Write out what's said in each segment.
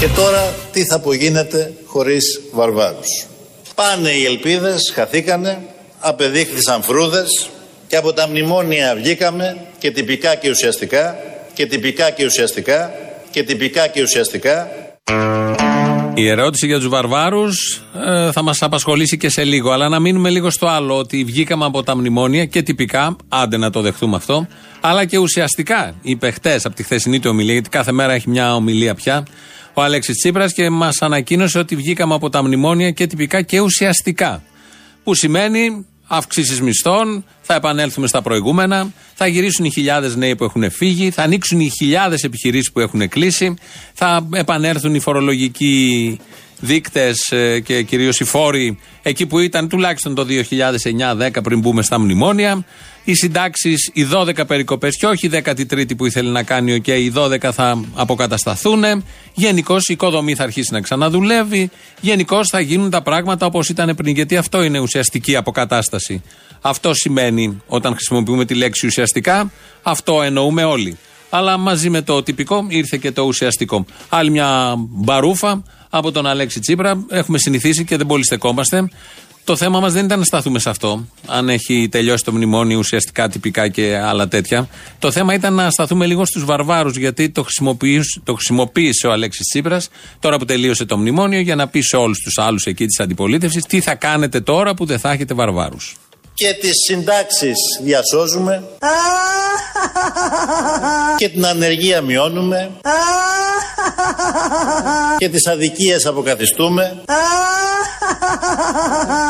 Και τώρα τι θα απογίνεται χωρίς βαρβάρους. Πάνε οι ελπίδες, χαθήκανε, απεδείχθησαν φρούδες και από τα μνημόνια βγήκαμε και τυπικά και ουσιαστικά και τυπικά και ουσιαστικά και τυπικά και ουσιαστικά. Η ερώτηση για τους βαρβάρους θα μας απασχολήσει και σε λίγο, αλλά να μείνουμε λίγο στο άλλο, ότι βγήκαμε από τα μνημόνια και τυπικά, άντε να το δεχτούμε αυτό, αλλά και ουσιαστικά, είπε χτες από τη χθεσινή του ομιλία, γιατί κάθε μέρα έχει μια ομιλία πια, ο Αλέξης Τσίπρας, και μας ανακοίνωσε ότι βγήκαμε από τα μνημόνια και τυπικά και ουσιαστικά, που σημαίνει αυξήσεις μισθών, θα επανέλθουμε στα προηγούμενα, θα γυρίσουν οι χιλιάδες νέοι που έχουν φύγει, θα ανοίξουν οι χιλιάδες επιχειρήσεις που έχουν κλείσει, θα επανέλθουν οι φορολογικοί δείκτες και κυρίως οι φόροι εκεί που ήταν τουλάχιστον το 2009-10 πριν μπούμε στα μνημόνια, οι συντάξεις, οι 12 περικοπές και όχι η 13η που ήθελε να κάνει, και οι 12 θα αποκατασταθούν, γενικώς η οικοδομή θα αρχίσει να ξαναδουλεύει, γενικώς θα γίνουν τα πράγματα όπως ήταν πριν, γιατί αυτό είναι ουσιαστική αποκατάσταση. Αυτό σημαίνει όταν χρησιμοποιούμε τη λέξη ουσιαστικά, αυτό εννοούμε όλοι. Αλλά μαζί με το τυπικό ήρθε και το ουσιαστικό. Άλλη μια μπαρούφα από τον Αλέξη Τσίπρα, έχουμε συνηθίσει και δεν πολύ στεκόμαστε. Το θέμα μας δεν ήταν να σταθούμε σε αυτό, αν έχει τελειώσει το μνημόνιο ουσιαστικά, τυπικά και άλλα τέτοια. Το θέμα ήταν να σταθούμε λίγο στους βαρβάρους, γιατί το χρησιμοποίησε ο Αλέξης Τσίπρας τώρα που τελείωσε το μνημόνιο για να πει σε όλους τους άλλους εκεί της αντιπολίτευσης τι θα κάνετε τώρα που δεν θα έχετε βαρβάρους. Και τις συντάξεις διασώζουμε και την ανεργία μειώνουμε και τις αδικίες αποκαθιστούμε,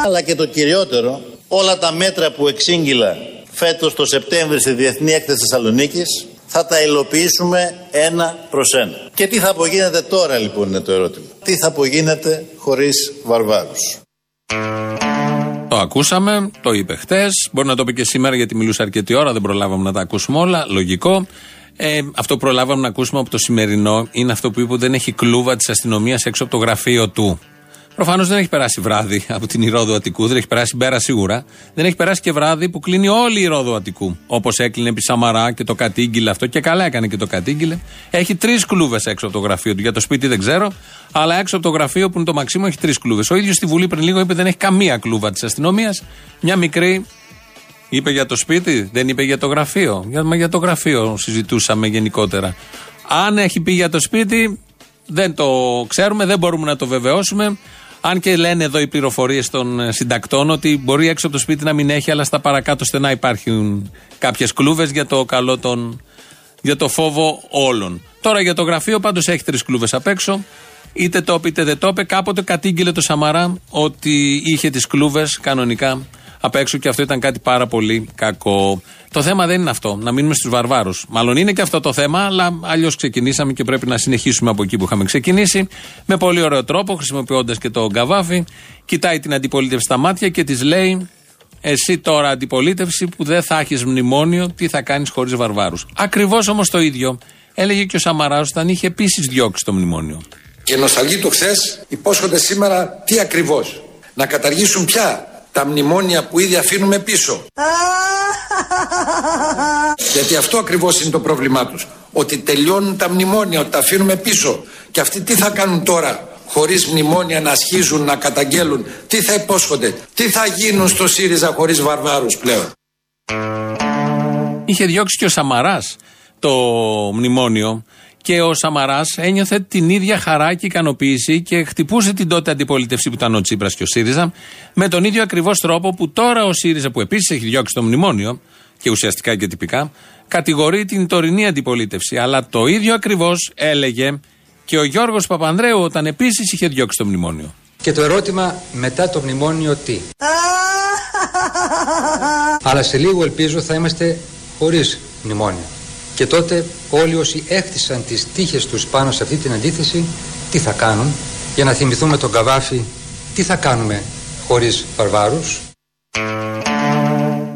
αλλά και το κυριότερο, όλα τα μέτρα που εξήγηλα φέτος το Σεπτέμβρη στη Διεθνή Έκθεση Θεσσαλονίκης θα τα υλοποιήσουμε ένα προς ένα. Και τι θα απογίνεται τώρα λοιπόν είναι το ερώτημα. Τι θα απογίνεται χωρίς βαρβάρους. Το ακούσαμε, το είπε χτες, μπορεί να το πει και σήμερα γιατί μιλούσε αρκετή ώρα, δεν προλάβαμε να τα ακούσουμε όλα, λογικό. Αυτό που προλάβαμε να ακούσουμε από το σημερινό είναι αυτό που είπε ότι δεν έχει κλούβα της αστυνομίας έξω από το γραφείο του. Προφανώς δεν έχει περάσει βράδυ από την Ηρόδου Αττικού, δεν έχει περάσει μπέρα σίγουρα. Δεν έχει περάσει και βράδυ που κλείνει όλη η Ηρόδου Αττικού. Όπως έκλεινε επί Σαμαρά και το κατήγγειλε αυτό, και καλά έκανε και το κατήγγειλε. Έχει 3 κλούβες έξω από το γραφείο του. Για το σπίτι δεν ξέρω, αλλά έξω από το γραφείο που είναι το Μαξίμου έχει 3 κλούβες. Ο ίδιος στη Βουλή πριν λίγο είπε δεν έχει καμία κλούβα της αστυνομίας. Μια μικρή. Είπε για το σπίτι, δεν είπε για το γραφείο. Για το γραφείο συζητούσαμε γενικότερα. Αν έχει πει για το σπίτι, δεν το ξέρουμε, δεν μπορούμε να το βεβαιώσουμε. Αν και λένε εδώ οι πληροφορίες των συντακτών ότι μπορεί έξω από το σπίτι να μην έχει, αλλά στα παρακάτω στενά υπάρχουν κάποιες κλούβες για το καλό των, για το φόβο όλων. Τώρα για το γραφείο πάντως έχει 3 κλούβες απ' έξω. Είτε το είπε είτε δεν το είπε. Κάποτε κατήγγειλε το Σαμαρά ότι είχε τις κλούβες κανονικά απ' έξω και αυτό ήταν κάτι πάρα πολύ κακό. Το θέμα δεν είναι αυτό, να μείνουμε στους βαρβάρους. Μάλλον είναι και αυτό το θέμα, αλλά αλλιώς ξεκινήσαμε και πρέπει να συνεχίσουμε από εκεί που είχαμε ξεκινήσει. Με πολύ ωραίο τρόπο, χρησιμοποιώντας και τον Καβάφη, κοιτάει την αντιπολίτευση στα μάτια και της λέει: εσύ τώρα, αντιπολίτευση, που δεν θα έχεις μνημόνιο, τι θα κάνεις χωρίς βαρβάρους. Ακριβώς όμως το ίδιο έλεγε και ο Σαμαράς όταν είχε επίσης διώξει το μνημόνιο. Και οι νοσταλγοί του χθες υπόσχονται σήμερα τι ακριβώς? Να καταργήσουν πια τα μνημόνια που ήδη αφήνουμε πίσω. Γιατί αυτό ακριβώς είναι το πρόβλημά τους. Ότι τελειώνουν τα μνημόνια, ότι τα αφήνουμε πίσω. Και αυτοί τι θα κάνουν τώρα, χωρίς μνημόνια να ασχίζουν, να καταγγέλουν? Τι θα υπόσχονται? Τι θα γίνουν στο ΣΥΡΙΖΑ χωρίς βαρβάρους πλέον? Είχε διώξει και ο Σαμαράς το μνημόνιο. Και ο Σαμαράς ένιωθε την ίδια χαρά και ικανοποίηση και χτυπούσε την τότε αντιπολίτευση που ήταν ο Τσίπρας και ο ΣΥΡΙΖΑ με τον ίδιο ακριβώς τρόπο που τώρα ο ΣΥΡΙΖΑ, που επίσης έχει διώξει το μνημόνιο και ουσιαστικά και τυπικά, κατηγορεί την τωρινή αντιπολίτευση. Αλλά το ίδιο ακριβώς έλεγε και ο Γιώργος Παπανδρέου όταν επίσης είχε διώξει το μνημόνιο. Και το ερώτημα μετά το μνημόνιο τι? Αλλά σε λίγο ελπίζω θα είμαστε χωρίς μνημόνιο. Και τότε όλοι όσοι έχτισαν τις τύχες τους πάνω σε αυτή την αντίθεση, τι θα κάνουν? Για να θυμηθούμε τον Καβάφη, τι θα κάνουμε χωρίς βαρβάρους?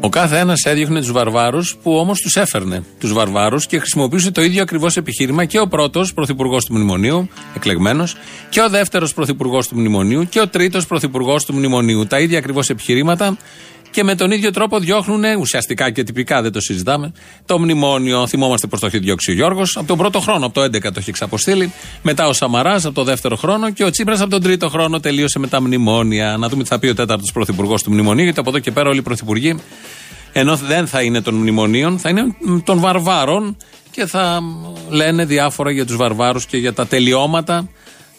Ο κάθε ένας έδιωχνε τους βαρβάρους, που όμως τους έφερνε τους βαρβάρους, και χρησιμοποιούσε το ίδιο ακριβώς επιχείρημα και ο πρώτος πρωθυπουργός του Μνημονίου, εκλεγμένος, και ο δεύτερος πρωθυπουργός του Μνημονίου και ο τρίτος πρωθυπουργός του Μνημονίου. Τα ίδια ακριβώς επιχειρήματα. και με τον ίδιο τρόπο διώχνουν ουσιαστικά και τυπικά, δεν το συζητάμε, το μνημόνιο. Θυμόμαστε πως το έχει διώξει ο Γιώργος από τον πρώτο χρόνο, από το 11 το έχει εξαποστείλει, μετά ο Σαμαράς από το δεύτερο χρόνο και ο Τσίπρας από τον τρίτο χρόνο τελείωσε με τα μνημόνια. Να δούμε τι θα πει ο τέταρτος πρωθυπουργός του μνημονίου, γιατί από εδώ και πέρα όλοι οι πρωθυπουργοί, ενώ δεν θα είναι των μνημονίων, θα είναι των βαρβάρων και θα λένε διάφορα για τους βαρβάρους και για τα τελειώματα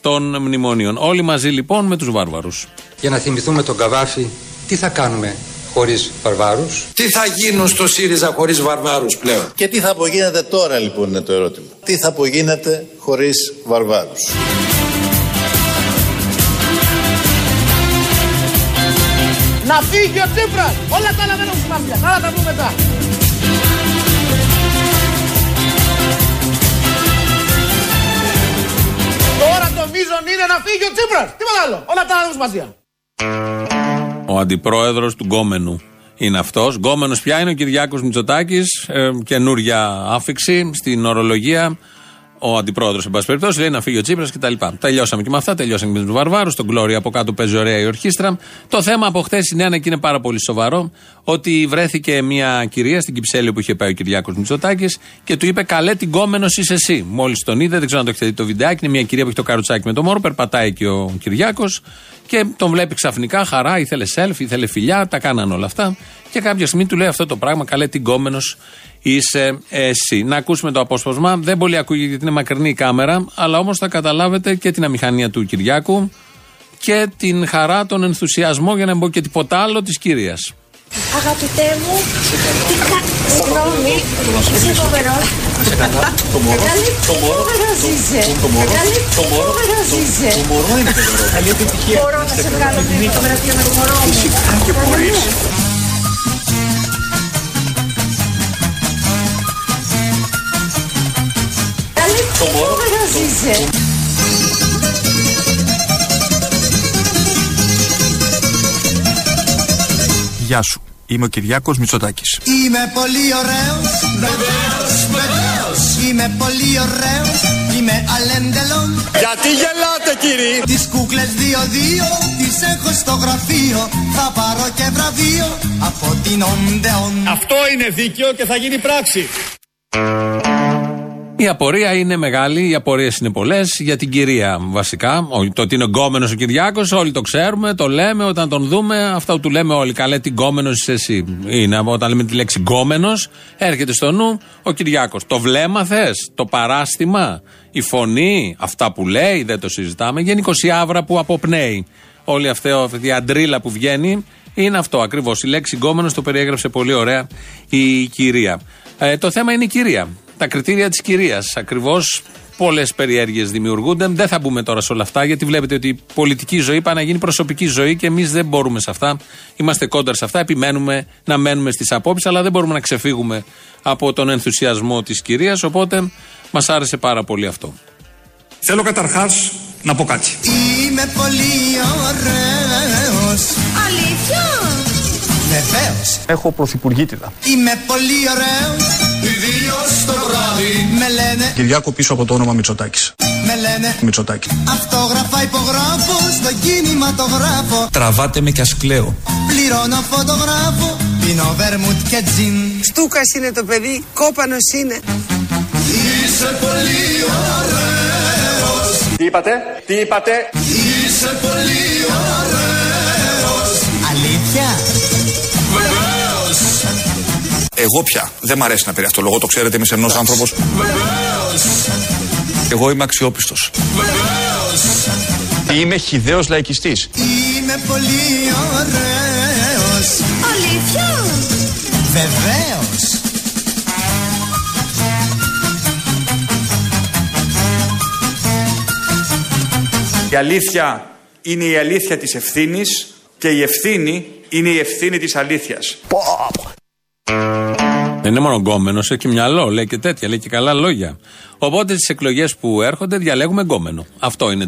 των μνημονίων. Όλοι μαζί λοιπόν με τους βάρβαρους. Για να θυμηθούμε τον Καβάφη, τι θα κάνουμε χωρίς βαρβάρους. Τι θα γίνουν στο ΣΥΡΙΖΑ χωρίς βαρβάρους πλέον. Και τι θα απογίνεται τώρα λοιπόν είναι το ερώτημα. Τι θα απογίνεται χωρίς βαρβάρους. Να φύγει ο Τσίπρας. Όλα τα άλλα δεν έχουν σημασία. Άρα τα πούμε μετά. Τώρα το μείζον είναι να φύγει ο Τσίπρας. Τίποτα άλλο. Όλα τα άλλα δεν έχουν σημασία. Ο αντιπρόεδρος του Γκόμενου είναι αυτός. Γκόμενος πια είναι ο Κυριάκος Μητσοτάκης, καινούρια άφιξη στην ορολογία. Ο αντιπρόεδρος, εν πάση περιπτώσει, λέει να φύγει ο Τσίπρας κτλ. Τελειώσαμε και με αυτά, τελειώσαμε και με τους βαρβάρους. Τον Glory από κάτω παίζει ωραία η ορχήστρα. Το θέμα από χθες είναι ένα και είναι πάρα πολύ σοβαρό. Ότι βρέθηκε μια κυρία στην Κυψέλη που είχε πάει ο Κυριάκος Μητσοτάκης και του είπε: καλέ, την Γκόμενος είσαι εσύ. Μόλις τον είδε, δεν ξέρω αν το έχετε δει το βιντεάκι. Είναι μια κυρία που έχει το καρουτσάκι με το μόρο, περπατάει και ο Κυριάκος και τον βλέπει ξαφνικά χαρά, ήθελε selfie, ήθελε φιλιά, τα κάνανε όλα αυτά. Και κάποια στιγμή του λέει αυτό το πράγμα: καλέ, την Γκόμενος είσαι εσύ. Να ακούσουμε το απόσπασμα. Δεν πολύ ακούγεται γιατί είναι μακρινή η κάμερα, αλλά όμως θα καταλάβετε και την αμηχανία του Κυριάκου και την χαρά, τον ενθουσιασμό, για να μην πω και τίποτα άλλο, της κυρίας. Αγαπητέ μου, συγγνώμη, είσαι φοβερός. Το μωρό είσαι. Μπορώ να σε βγάλω την φωτογραφία με το μωρό μου. Γεια σου, είμαι ο Κυριάκος Μητσοτάκης. Είμαι πολύ ωραίος, βεβαίως. Είμαι πολύ ωραίος, είμαι αλέντελον. Γιατί γελάτε κύριοι? Τις κούκλες 2-2 τις έχω στο γραφείο. Θα πάρω και βραβείο από την Οντεόν. Αυτό είναι δίκαιο και θα γίνει πράξη. Η απορία είναι μεγάλη, οι απορίες είναι πολλές για την κυρία βασικά. Το ότι είναι γκόμενος ο Κυριάκος, όλοι το ξέρουμε, το λέμε όταν τον δούμε, αυτά του λέμε όλοι. Καλέ, τι γκόμενος είσαι εσύ. Είναι όταν λέμε τη λέξη γκόμενος, έρχεται στο νου ο Κυριάκος. Το βλέμμα θες, το παράστημα, η φωνή, αυτά που λέει, δεν το συζητάμε. Γενικώς η άβρα που αποπνέει. Όλη αυτή η αντρίλα που βγαίνει είναι αυτό ακριβώς. Η λέξη γκόμενος το περιέγραψε πολύ ωραία η κυρία. Το θέμα είναι η κυρία. Τα κριτήρια της κυρίας. Ακριβώς πολλές περιέργειες δημιουργούνται. Δεν θα μπούμε τώρα σε όλα αυτά, γιατί βλέπετε ότι η πολιτική ζωή πάει να γίνει προσωπική ζωή και εμείς δεν μπορούμε σε αυτά. Είμαστε κόντρα σε αυτά. Επιμένουμε να μένουμε στις απόψεις, αλλά δεν μπορούμε να ξεφύγουμε από τον ενθουσιασμό της κυρίας. Οπότε μας άρεσε πάρα πολύ αυτό. Θέλω καταρχάς να πω κάτι. Είμαι πολύ ωραίος. Αλήθεια? Βεβαίως. Έχω πρωθυπουργίτιδα. Είμαι πολύ ωραίος. Ιδίως το βράδυ. Με λένε Κυριάκο πίσω από το όνομα Μητσοτάκης. Με λένε Μητσοτάκη. Αυτόγραφα υπογράφω στο κινηματογράφο. Τραβάτε με κι ας κλαίω. Πληρώνω φωτογράφο. Πίνω βερμούτ και τζιν. Στούκας είναι το παιδί, κόπανος είναι. Είσαι πολύ ωραίος. Τι είπατε, τι είπατε? Είσαι πολύ ωραίος. Αλήθεια? Εγώ πια δεν μ' αρέσει να περί αυτό λόγο, το ξέρετε, είμαι σεμνός άνθρωπος. Βεβαίως. Εγώ είμαι αξιόπιστος. Βεβαίως. Είμαι χυδαίος λαϊκιστής. Είμαι πολύ ωραίος. Αλήθεια? Βεβαίως. Η αλήθεια είναι η αλήθεια της ευθύνης και η ευθύνη είναι η ευθύνη της αλήθειας. Δεν είναι μόνο γκόμενος, έχει μυαλό, λέει και τέτοια, λέει και καλά λόγια. Οπότε στις εκλογές που έρχονται διαλέγουμε γκόμενο. Αυτό είναι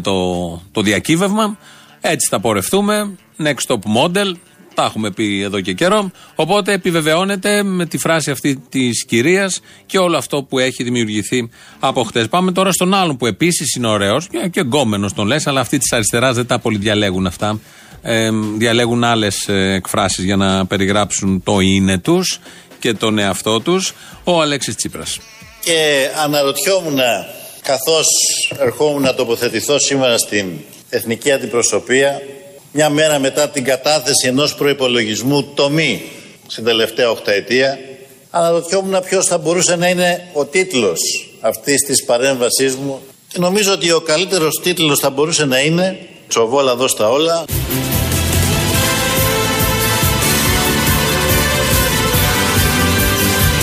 το διακύβευμα. Έτσι θα πορευτούμε. Next top model. Τα έχουμε πει εδώ και καιρό. Οπότε επιβεβαιώνεται με τη φράση αυτή της κυρίας και όλο αυτό που έχει δημιουργηθεί από χτες. Πάμε τώρα στον άλλον που επίσης είναι ωραίος και γκόμενος τον λες, αλλά αυτοί της αριστεράς δεν τα πολύ διαλέγουν αυτά. διαλέγουν άλλες εκφράσεις για να περιγράψουν το είναι τους και τον εαυτό τους, ο Αλέξης Τσίπρας. Και αναρωτιόμουν, καθώς ερχόμουν να τοποθετηθώ σήμερα στην Εθνική Αντιπροσωπεία, μια μέρα μετά την κατάθεση ενός προϋπολογισμού τομή στην τελευταία οχταετία, αναρωτιόμουν ποιος θα μπορούσε να είναι ο τίτλος αυτής της παρέμβασής μου. Και νομίζω ότι ο καλύτερος τίτλος θα μπορούσε να είναι «Τσοβόλα δώ στα όλα».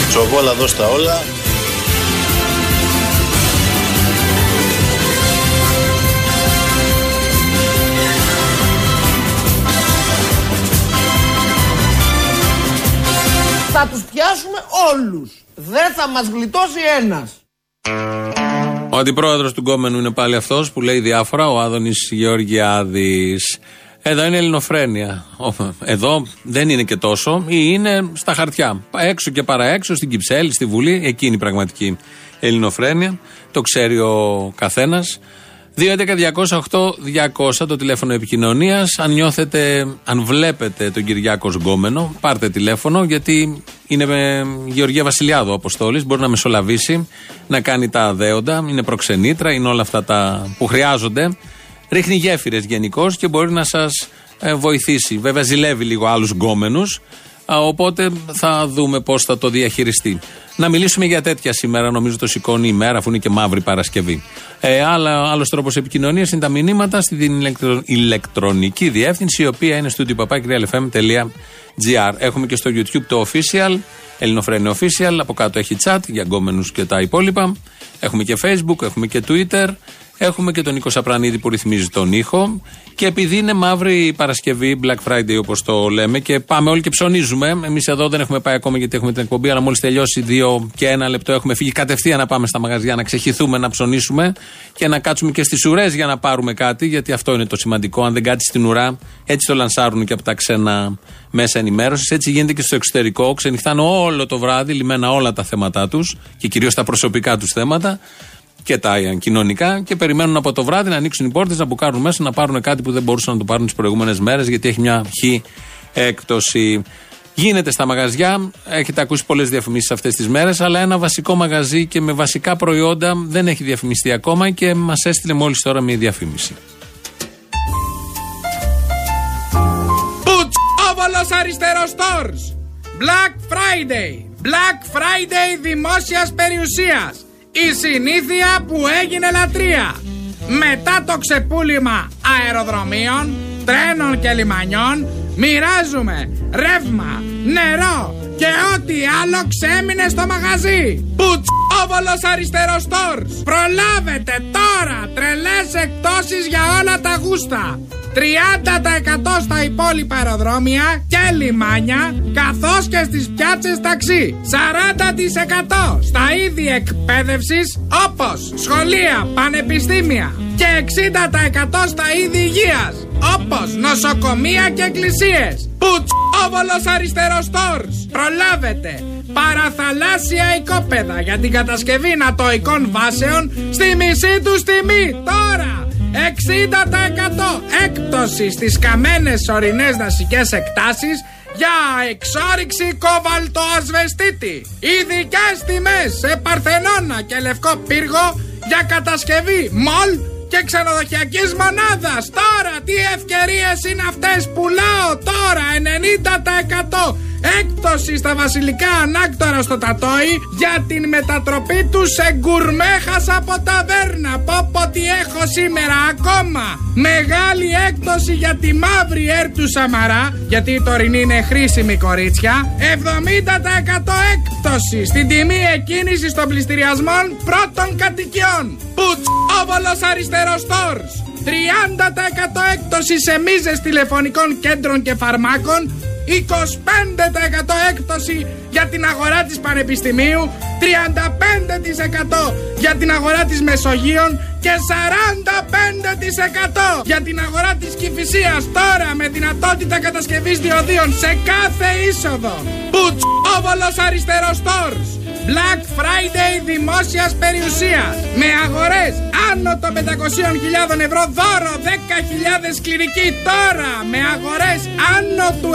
Τσοβόλα δώ στα όλα. Θα τους πιάσουμε όλους. Δεν θα μας γλιτώσει ένας. Ο αντιπρόεδρος του Γκόμενου είναι πάλι αυτός που λέει διάφορα, ο Άδωνις Γεωργιάδης. Εδώ είναι ελληνοφρένεια. Εδώ δεν είναι και τόσο, ή είναι στα χαρτιά. Έξω και παραέξω, στην Κυψέλη, στη Βουλή, εκείνη η πραγματική ελληνοφρένεια. Το ξέρει ο καθένας. 211-208-200 το τηλέφωνο επικοινωνίας. Αν νιώθετε, αν βλέπετε τον Κυριάκο Γκόμενο, πάρτε τηλέφωνο, γιατί είναι με Γεωργία Βασιλιάδη ο Αποστόλης. Μπορεί να μεσολαβήσει, να κάνει τα αδέοντα. Είναι προξενήτρα, είναι όλα αυτά τα που χρειάζονται. Ρίχνει γέφυρες γενικώς και μπορεί να σας βοηθήσει. Βέβαια, ζηλεύει λίγο άλλους γκόμενους. Οπότε θα δούμε πώς θα το διαχειριστεί. Να μιλήσουμε για τέτοια σήμερα, νομίζω το σηκώνει η μέρα, αφού είναι και μαύρη Παρασκευή. Άλλος τρόπος επικοινωνίας είναι τα μηνύματα στην ηλεκτρονική διεύθυνση, η οποία είναι studio.papakirialfm.gr. Έχουμε και στο YouTube το official, Ελληνοφρένη official, από κάτω έχει chat για γκόμενους και τα υπόλοιπα. Έχουμε και Facebook, έχουμε και Twitter. Έχουμε και τον Νίκο Σαπρανίδη που ρυθμίζει τον ήχο. Και επειδή είναι μαύρη Παρασκευή, Black Friday όπως το λέμε, και πάμε όλοι και ψωνίζουμε. Εμείς εδώ δεν έχουμε πάει ακόμα γιατί έχουμε την εκπομπή, αλλά μόλις τελειώσει 2:01 έχουμε φύγει κατευθείαν να πάμε στα μαγαζιά, να ξεχυθούμε, να ψωνίσουμε και να κάτσουμε και στις ουρές για να πάρουμε κάτι, γιατί αυτό είναι το σημαντικό. Αν δεν κάτσεις στην ουρά, έτσι το λανσάρουν και από τα ξένα μέσα ενημέρωσης. Έτσι γίνεται και στο εξωτερικό. Ξενυχτάνε όλο το βράδυ, λυμμένα όλα τα θέματα τους και κυρίως τα προσωπικά τους θέματα και τα κοινωνικά, και περιμένουν από το βράδυ να ανοίξουν οι πόρτες, να μπουκάρουν μέσα, να πάρουν κάτι που δεν μπορούσαν να το πάρουν τις προηγούμενες μέρες, γιατί έχει μια χι έκπτωση. Γίνεται στα μαγαζιά, έχετε ακούσει πολλές διαφημίσεις αυτές τις μέρες, αλλά ένα βασικό μαγαζί και με βασικά προϊόντα δεν έχει διαφημιστεί ακόμα και μας έστειλε μόλις τώρα μια διαφήμιση. Πουτσόβολος Αριστερός Στορς, Black Friday, Black Friday δημόσιας περιουσίας. Η συνήθεια που έγινε λατρεία. Μετά το ξεπούλημα αεροδρομίων, τρένων και λιμανιών, μοιράζουμε ρεύμα, νερό και ό,τι άλλο ξέμεινε στο μαγαζί. Πουτσόβολος Αριστερός Στορς. Προλάβετε τώρα τρελές εκπτώσεις για όλα τα γούστα. 30% στα υπόλοιπα αεροδρόμια και λιμάνια, καθώς και στις πιάτσες ταξί. 40% στα είδη εκπαίδευσης όπως σχολεία, πανεπιστήμια, και 60% στα είδη υγείας όπως νοσοκομεία και εκκλησίες. Πουτσόβολος Αριστερός Στορς. Προλάβετε παραθαλάσσια οικόπεδα για την κατασκευή νατοικών βάσεων στη μισή τους τιμή τώρα. 60% έκπτωση στις καμένες ορεινές δασικές εκτάσεις για εξόριξη κοβαλτοασβεστίτη. Ειδικές τιμές σε Παρθενώνα και Λευκό Πύργο για κατασκευή μολ και ξενοδοχειακής μονάδας. Τώρα τι ευκαιρίες είναι αυτές που λέω τώρα. 90% έκπτωση στα βασιλικά ανάκτορα στο Τατόι για την μετατροπή του σε γκουρμέχας από ταβέρνα. Πω τι έχω σήμερα ακόμα. Μεγάλη έκπτωση για τη μαύρη ΕΡ του Σαμαρά, γιατί η τωρινή είναι χρήσιμη, κορίτσια. 70% έκπτωση στην τιμή εκκίνησης των πληστηριασμών πρώτων κατοικιών. Πουτσόβολος Αριστερός Στορς. 30% έκπτωση σε μίζες τηλεφωνικών κέντρων και φαρμάκων. 25% έκπτωση για την αγορά της Πανεπιστημίου, 35% για την αγορά της Μεσογείων και 45% για την αγορά της Κηφισίας, τώρα με δυνατότητα κατασκευής διοδίων σε κάθε είσοδο. Πουτσόβολος Αριστερός Στορς. Black Friday δημόσιας περιουσίας με αγορές άνω των 500.000 ευρώ δώρο 10.000 κληρικοί τώρα, με αγορές άνω του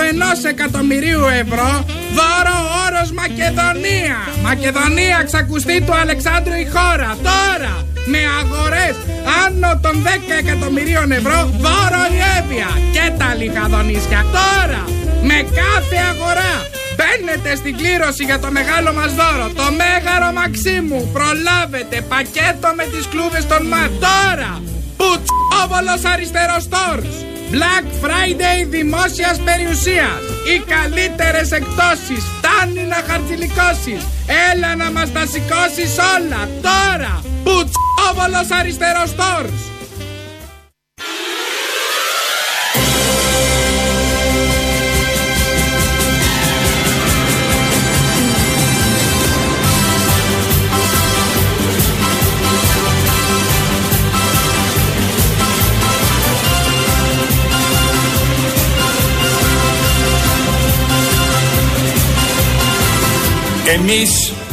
1.000.000 ευρώ δώρο όρος Μακεδονία. Μακεδονία, ξακουστεί του Αλεξάνδρου η χώρα τώρα, με αγορές άνω των 10.000.000 ευρώ δώρο η Εύβοια και τα λιχαδονίσια τώρα. Με κάθε αγορά μπαίνετε στην κλήρωση για το μεγάλο μας δώρο, το Μέγαρο Μαξίμου. Προλάβετε πακέτο με τις κλούβες των ΜΑΤ τώρα. Πουτσόβολος Αριστερός Στόρς. Black Friday δημόσιας περιουσίας. Οι καλύτερες εκτόσεις. Φτάνει να χαρτιλικώσεις. Έλα να μας τα σηκώσεις όλα τώρα. Πουτσόβολος Αριστερός Στόρς.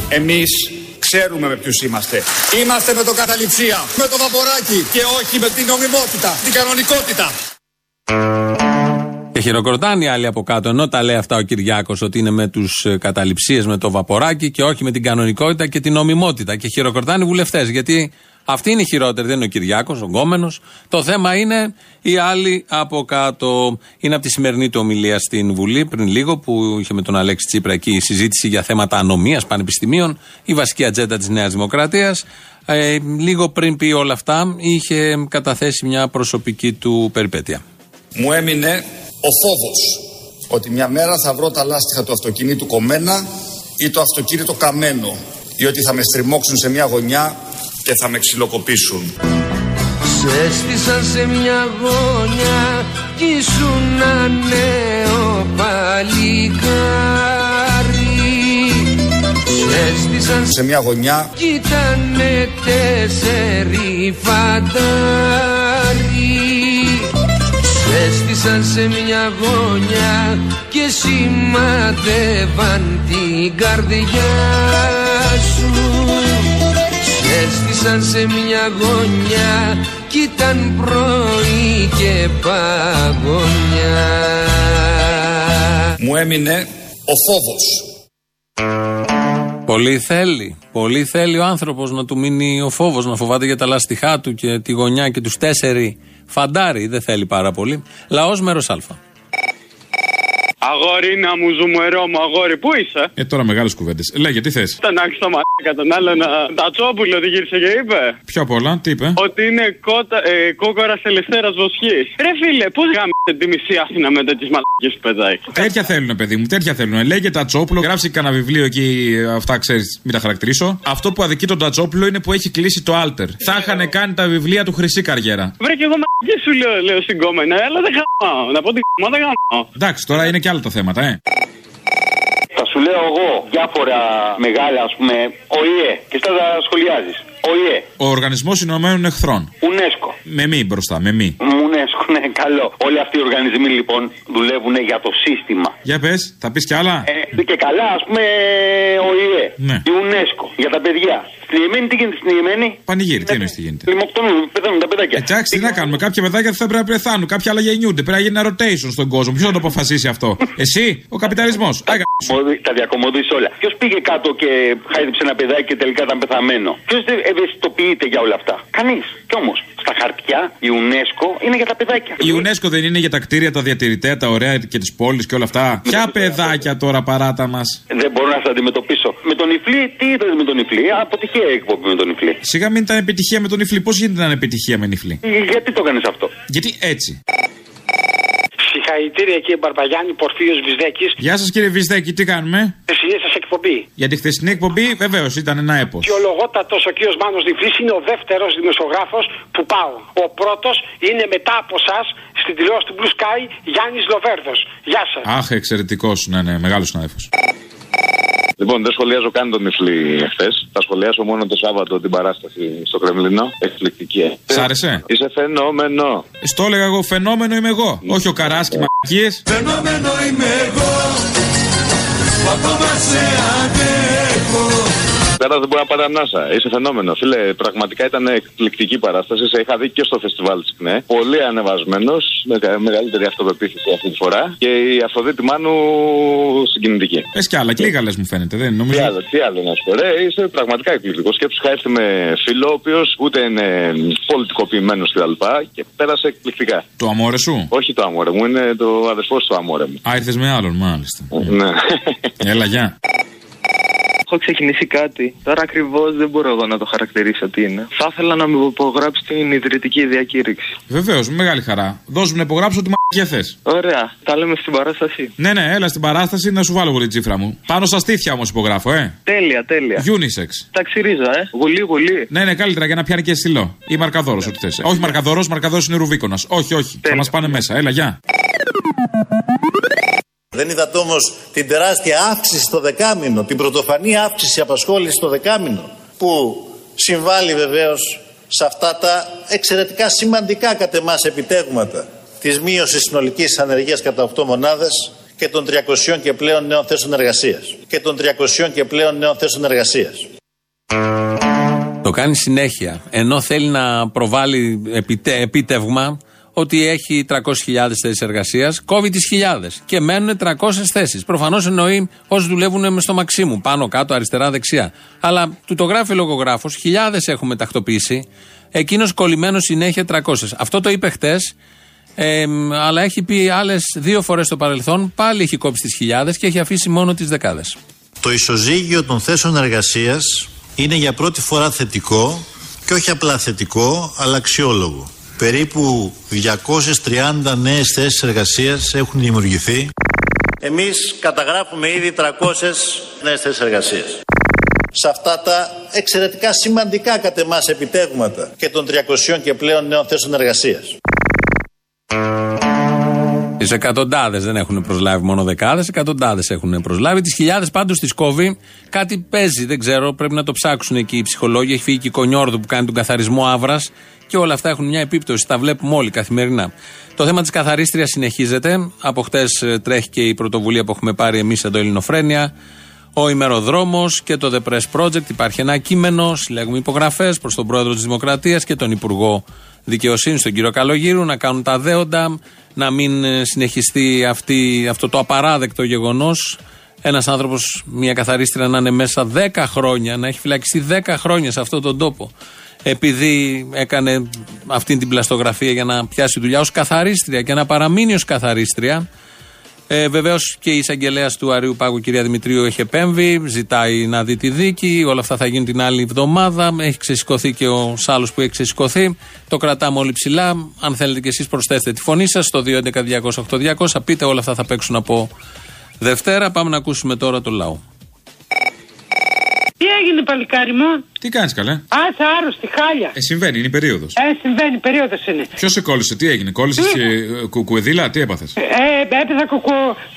Εμείς ξέρουμε με ποιους είμαστε. Είμαστε με το Καταληψία, με το Βαμποράκι και όχι με την νομιμότητα, την κανονικότητα. Και χειροκροτάνε οι άλλοι από κάτω, ενώ τα λέει αυτά ο Κυριάκος, ότι είναι με τους Καταληψίες, με το Βαποράκι και όχι με την κανονικότητα και την νομιμότητα. Και χειροκροτάνε οι βουλευτές, γιατί αυτοί είναι οι χειρότεροι, δεν είναι ο Κυριάκος, ο γκόμενος. Το θέμα είναι οι άλλοι από κάτω. Είναι από τη σημερινή του ομιλία στην Βουλή, πριν λίγο, που είχε με τον Αλέξη Τσίπρα εκεί η συζήτηση για θέματα ανομίας, πανεπιστημίων, η βασική ατζέντα της Νέας Δημοκρατίας. Λίγο πριν πει όλα αυτά, είχε καταθέσει μια προσωπική του περιπέτεια. Μου έμεινε ο φόβος ότι μια μέρα θα βρω τα λάστιχα του αυτοκινήτου κομμένα ή το αυτοκίνητο καμένο, ή ότι θα με στριμώξουν σε μια γωνιά και θα με ξυλοκοπήσουν. Σε έστησαν σε μια γωνιά κι ήσουν ένα νέο παλικάρι. Σε μια γωνιά κι ήτανε 4 φαντάρι. Έστησαν σε μια γωνιά και σημάδευαν την καρδιά σου. Έστησαν σε μια γωνιά κι ήταν πρωί και παγωνιά. Μου έμεινε ο φόβος. Πολύ θέλει ο άνθρωπος να του μείνει ο φόβος, να φοβάται για τα λάστιχά του και τη γωνιά και τους 4 φαντάρι, δεν θέλει πάρα πολύ. Λαός, μέρος Α. Αγόρι, να μου ζουμερό μου, αγόρι, πού είσαι? Τώρα μεγάλες κουβέντες. Λέγε, τι θες? Τον άκουσα το μαλάκα τον άλλο να. Τατσόπουλο, τι γύρισε και είπε? Πιο απ' όλα, τι είπε? Ότι είναι κόκορας ελευθέρας βοσχής. Ρε φίλε, πώς γάμισε τη μισή Αθήνα με τέτοιες μαλακές που πετάει? Τέτοια θέλουν, παιδί μου, τέτοια θέλουν. Λέγε Τατσόπουλο, γράψει κανένα βιβλίο εκεί, αυτά ξέρεις, μην τα χαρακτηρίσω. Αυτό που αδικεί τον Τατσόπουλο είναι που έχει κλείσει το Alter. Θα είχαν κάνει τα βιβλία του χρυσή καριέρα. Βρε και εγώ μαλακές σου λέω συγκόμενα, αλλά δεν γαμάω. Να πω την γαμάω, δεν γαμάω. Εντάξει, τώρα είναι και άλλα τα θέματα, Θα σου λέω εγώ διάφορα μεγάλα, ας πούμε, ΟΗΕ, και στα τα σχολιάζεις. ΟΗΕ. Ο Οργανισμός Ηνωμένων Εχθρών. UNESCO. Με μη μπροστά, με μη. UNESCO, ναι, καλό. Όλοι αυτοί οι οργανισμοί λοιπόν δουλεύουν για το σύστημα. Για πες, θα πεις κι άλλα. Και καλά, ας πούμε, ΟΗΕ. Ναι. Η UNESCO, για τα παιδιά. Στην Ιεμένη, τι γίνεται στην Ιεμένη? Πανηγύρι, τι εννοείς τι γίνεται? Λιμοκτονούν, πεθαίνουν τα παιδάκια. Εντάξει, τι να κάνουμε, κάποια παιδάκια θα πρέπει να πεθάνουν, κάποια άλλα γεννιούνται. Πρέπει να γίνει ένα rotation στον κόσμο. Ποιος θα το αποφασίσει αυτό? Εσύ, ο καπιταλισμός. Τα διακομωδείς όλα. Ποιος πήγε κάτω και χάιδεψε ένα παιδάκι και τελικά ήταν πεθαμένο? Ποιος ευαισθητοποιείται για όλα αυτά? Κανείς. Κι όμως, στα χαρτιά η UNESCO είναι για τα παιδάκια. Η UNESCO δεν είναι για τα κτίρια, τα διατηρητέα, τα ωραία και τις πόλεις και όλα αυτά? Ποια παιδάκια τώρα, παράτα μας. Δεν μπορώ να σας αντιμετωπίσω. Με τον Ιφλή, τι ήταν με τον Ιφλή? Αποτυχία η εκπομπή με τον Ιφλή. Σιγά μην ήταν επιτυχία με τον Ιφλή. Πώς γίνεται να είναι επιτυχία με τον Ιφλή? Γιατί το έκανες αυτό? Γιατί έτσι. Συγχαρητήρια κύριε Μπαρμπαγιάννη, Πορφίος Βυσδέκης. Γεια σας κύριε Βυσδέκη, τι κάνουμε? Χθεσινή σας εκπομπή. Για τη χθεσινή εκπομπή, βεβαίως, ήταν ένα έπος. Και ο λογότατος ο κύριος Μάνος Διβλής είναι ο δεύτερος δημοσιογράφος που πάω. Ο πρώτος είναι μετά από εσάς στην τηλεόραση του Blue Sky, Γιάννης Λοβέρδος. Γεια σας. Αχ, εξαιρετικός, ναι, μεγάλος συνάδελφος. Λοιπόν, δεν σχολιάζω καν τον Ιφλή εχθές. Θα σχολιάσω μόνο το Σάββατο την παράσταση στο Κρεμλινό. Εκπληκτική. Σ' άρεσε? Είσαι φαινόμενο. Στο έλεγα εγώ, φαινόμενο είμαι εγώ. Όχι ο Καράς και οι μαλακίες. Φαινόμενο είμαι εγώ. Που ακόμα σε αντέχω. πέρα δεν μπορεί να πάρει ανάσα. Είσαι φαινόμενο. Φίλε, πραγματικά ήταν εκπληκτική παράσταση. Σε είχα δει και στο φεστιβάλ της ΚΝΕ. Πολύ ανεβασμένος, με μεγαλύτερη αυτοπεποίθηση αυτή τη φορά. Και η Αφροδίτη Μάνου συγκινητική. Πες κι άλλα, και λίγα λες μου φαίνεται. Δεν νομίζω. Τι άλλο να σου πω. Ρε, είσαι πραγματικά εκπληκτικός. Σκέψου, είχα έρθει με φίλο, ο οποίος ούτε είναι πολιτικοποιημένος κτλ. Και πέρασε εκπληκτικά. Το αμόρε σου? Όχι το αμόρε μου, είναι το αδερφός του αμόρε μου. Α, ήρθες με άλλον, μάλιστα. Ναι. Έλα, γεια. Έχω ξεκινήσει κάτι. Τώρα ακριβώς δεν μπορώ εγώ να το χαρακτηρίσω τι είναι. Θα ήθελα να μου υπογράψει την ιδρυτική διακήρυξη. Βεβαίως, με μεγάλη χαρά. Δώσ' μου να υπογράψω ότι μ***** θες. Ωραία. Τα λέμε στην παράσταση. Ναι, ναι, έλα στην παράσταση να σου βάλω πολύ τσίφρα μου. Πάνω στα στήθια όμως υπογράφω, Τέλεια, τέλεια. Unisex. Τα ξυρίζα, Γουλή, γουλή. Ναι, ναι, καλύτερα για να πιάνει και στυλό. Ή μαρκαδόρος, ό,τι θες. Όχι μαρκαδόρος, μαρκαδόρος είναι ρουβίκονας. Όχι, όχι. Τέλεια. Θα μας πάνε μέσα. Έλα, γεια. Δεν είδατε όμως την τεράστια αύξηση στο δεκάμηνο, την πρωτοφανή αύξηση απασχόλησης στο δεκάμηνο, που συμβάλλει βεβαίως σε αυτά τα εξαιρετικά σημαντικά κατ' εμάς επιτεύγματα της μείωσης συνολικής ανεργίας κατά 8 μονάδες και των 300 και πλέον νέων θέσεων εργασίας. Το κάνει συνέχεια, ενώ θέλει να προβάλλει επίτευγμα ότι έχει 300.000 θέσεις εργασίας, κόβει τις χιλιάδες και μένουν 300 θέσεις. Προφανώς εννοεί όσοι δουλεύουν μες στο Μαξίμου, πάνω, κάτω, αριστερά, δεξιά. Αλλά του το γράφει ο λογογράφος, χιλιάδες έχουμε τακτοποιήσει, εκείνος κολλημένος συνέχεια 300. Αυτό το είπε χτες, αλλά έχει πει άλλες δύο φορές στο παρελθόν, πάλι έχει κόψει τις χιλιάδες και έχει αφήσει μόνο τις δεκάδες. Το ισοζύγιο των θέσεων εργασίας είναι για πρώτη φορά θετικό και όχι απλά θετικό, αλλά αξιόλογο. Περίπου 230 νέες θέσεις εργασίας έχουν δημιουργηθεί. Εμείς καταγράφουμε ήδη 300 νέες θέσεις εργασίας. Σε αυτά τα εξαιρετικά σημαντικά κατ' εμάς επιτεύγματα και των 300 και πλέον νέων θέσεων εργασίας. Τις εκατοντάδες δεν έχουν προσλάβει, μόνο δεκάδες, εκατοντάδες έχουν προσλάβει. Τις χιλιάδες πάντως τις κόβει. Κάτι παίζει, δεν ξέρω, πρέπει να το ψάξουν εκεί οι ψυχολόγοι. Έχει φύγει και η Κονιόρδο που κάνει τον καθαρισμό Αύρας. Και όλα αυτά έχουν μια επίπτωση, τα βλέπουμε όλοι καθημερινά. Το θέμα της καθαρίστριας συνεχίζεται. Από χτες τρέχει και η πρωτοβουλία που έχουμε πάρει εμείς εδώ, Ελληνοφρένεια. Ο ημεροδρόμος και το The Press Project. Υπάρχει ένα κείμενο, συλλέγουμε υπογραφές προς τον πρόεδρο της Δημοκρατίας και τον Υπουργό Δικαιοσύνης, τον κύριο Καλογύρου, να κάνουν τα δέοντα, να μην συνεχιστεί αυτό το απαράδεκτο γεγονός. Ένας άνθρωπος, μια καθαρίστρια να είναι μέσα 10 χρόνια, να έχει φυλακιστεί 10 χρόνια σε αυτόν τον τόπο, επειδή έκανε αυτή την πλαστογραφία για να πιάσει δουλειά ως καθαρίστρια και να παραμείνει ως καθαρίστρια. Βεβαίως και η εισαγγελέας του Αρείου Πάγου, κυρία Δημητρίου, έχει επέμβει, ζητάει να δει τη δίκη, όλα αυτά θα γίνουν την άλλη εβδομάδα, έχει ξεσηκωθεί και ο Σάλλος που έχει ξεσηκωθεί, το κρατάμε όλοι ψηλά, αν θέλετε κι εσείς προσθέστε τη φωνή σας στο 211-200-8200, πείτε όλα αυτά θα παίξουν από Δευτέρα, πάμε να ακούσουμε τώρα το λαό. Τι έγινε, παλικάρι μου? Τι κάνεις, καλέ? Α, θα άρρωστη, χάλια. Συμβαίνει, είναι η περίοδος. Συμβαίνει, η περίοδος είναι. Ποιος σε κόλλησε, τι έγινε, κόλλησες κουκουεδίλα, τι έπαθες? Έπαιζα